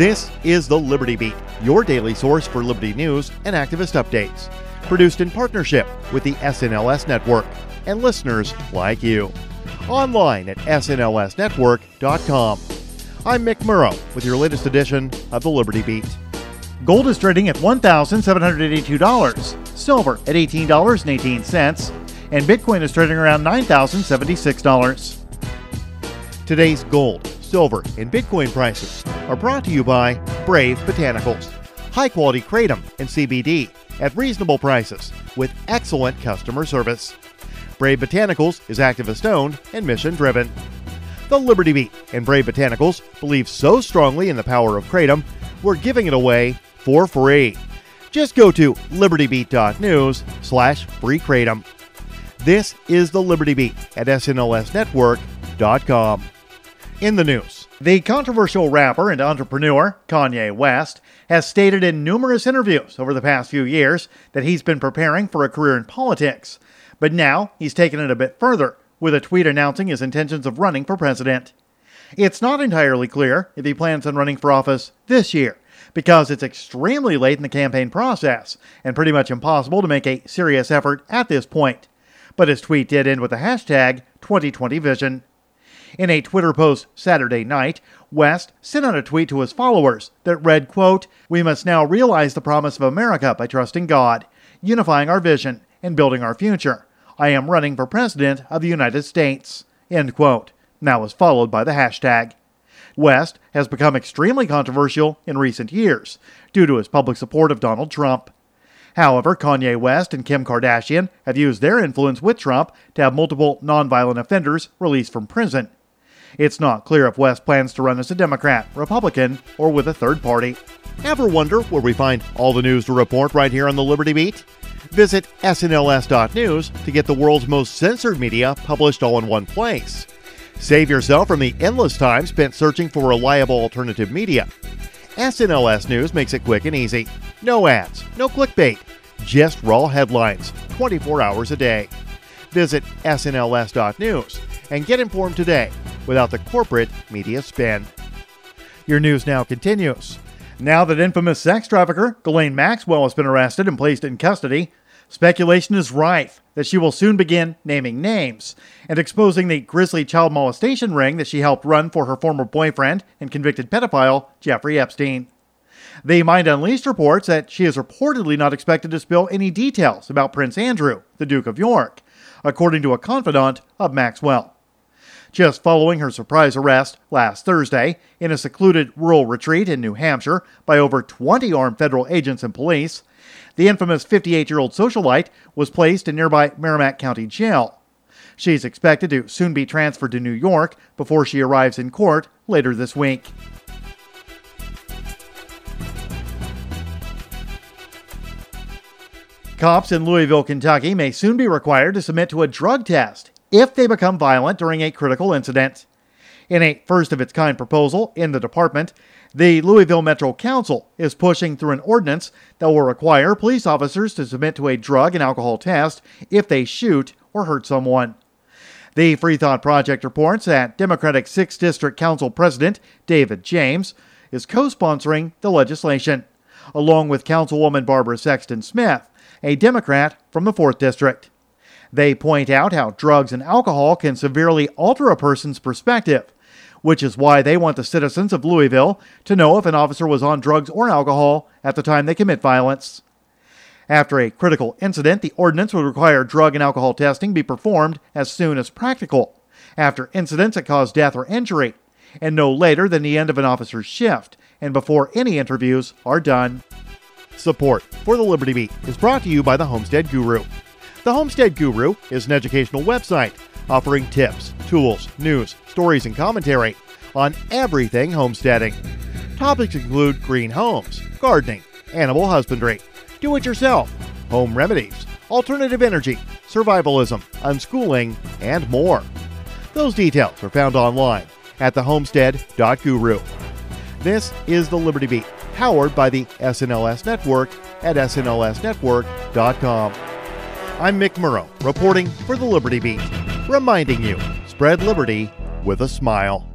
This is The Liberty Beat, your daily source for liberty news and activist updates. Produced in partnership with the SNLS Network and listeners like you. Online at snlsnetwork.com. I'm Mick Murrow with your latest edition of The Liberty Beat. Gold is trading at $1,782, silver at $18.18, and Bitcoin is trading around $9,076. Today's gold, silver, and Bitcoin prices are brought to you by Brave Botanicals, high-quality kratom and CBD at reasonable prices with excellent customer service. Brave Botanicals is activist-owned and mission-driven. The Liberty Beat and Brave Botanicals believe so strongly in the power of kratom, we're giving it away for free. Just go to libertybeat.news/freekratom. This is The Liberty Beat at snlsnetwork.com. In the news, the controversial rapper and entrepreneur Kanye West has stated in numerous interviews over the past few years that he's been preparing for a career in politics. But now he's taken it a bit further with a tweet announcing his intentions of running for president. It's not entirely clear if he plans on running for office this year, because it's extremely late in the campaign process and pretty much impossible to make a serious effort at this point. But his tweet did end with the hashtag 2020Vision. In a Twitter post Saturday night, West sent out a tweet to his followers that read, quote, "We must now realize the promise of America by trusting God, unifying our vision, and building our future. I am running for president of the United States," end quote. Now is followed by the hashtag. West has become extremely controversial in recent years due to his public support of Donald Trump. However, Kanye West and Kim Kardashian have used their influence with Trump to have multiple nonviolent offenders released from prison. It's not clear if West plans to run as a Democrat, Republican, or with a third party. Ever wonder where we find all the news to report right here on the Liberty Beat? Visit snls.news to get the world's most censored media published all in one place. Save yourself from the endless time spent searching for reliable alternative media. SNLS News makes it quick and easy. No ads, no clickbait, just raw headlines, 24 hours a day. Visit snls.news and get informed today without the corporate media spin. Your news now continues. Now that infamous sex trafficker Ghislaine Maxwell has been arrested and placed in custody, speculation is rife that she will soon begin naming names and exposing the grisly child molestation ring that she helped run for her former boyfriend and convicted pedophile Jeffrey Epstein. The Mind Unleashed reports that she is reportedly not expected to spill any details about Prince Andrew, the Duke of York, according to a confidant of Maxwell. Just following her surprise arrest last Thursday in a secluded rural retreat in New Hampshire by over 20 armed federal agents and police, the infamous 58-year-old socialite was placed in nearby Merrimack County Jail. She's expected to soon be transferred to New York before she arrives in court later this week. Cops in Louisville, Kentucky may soon be required to submit to a drug test if they become violent during a critical incident. In a first-of-its-kind proposal in the department, the Louisville Metro Council is pushing through an ordinance that will require police officers to submit to a drug and alcohol test if they shoot or hurt someone. The Free Thought Project reports that Democratic 6th District Council President David James is co-sponsoring the legislation, along with Councilwoman Barbara Sexton-Smith, a Democrat from the 4th District. They point out how drugs and alcohol can severely alter a person's perspective, which is why they want the citizens of Louisville to know if an officer was on drugs or alcohol at the time they commit violence. After a critical incident, the ordinance would require drug and alcohol testing be performed as soon as practical, after incidents that cause death or injury, and no later than the end of an officer's shift, and before any interviews are done. Support for the Liberty Beat is brought to you by the Homestead Guru. The Homestead Guru is an educational website offering tips, tools, news, stories, and commentary on everything homesteading. Topics include green homes, gardening, animal husbandry, do-it-yourself, home remedies, alternative energy, survivalism, unschooling, and more. Those details are found online at thehomestead.guru. This is the Liberty Beat, powered by the SNLS Network at snlsnetwork.com. I'm Mick Murrow, reporting for the Liberty Beat, reminding you, spread liberty with a smile.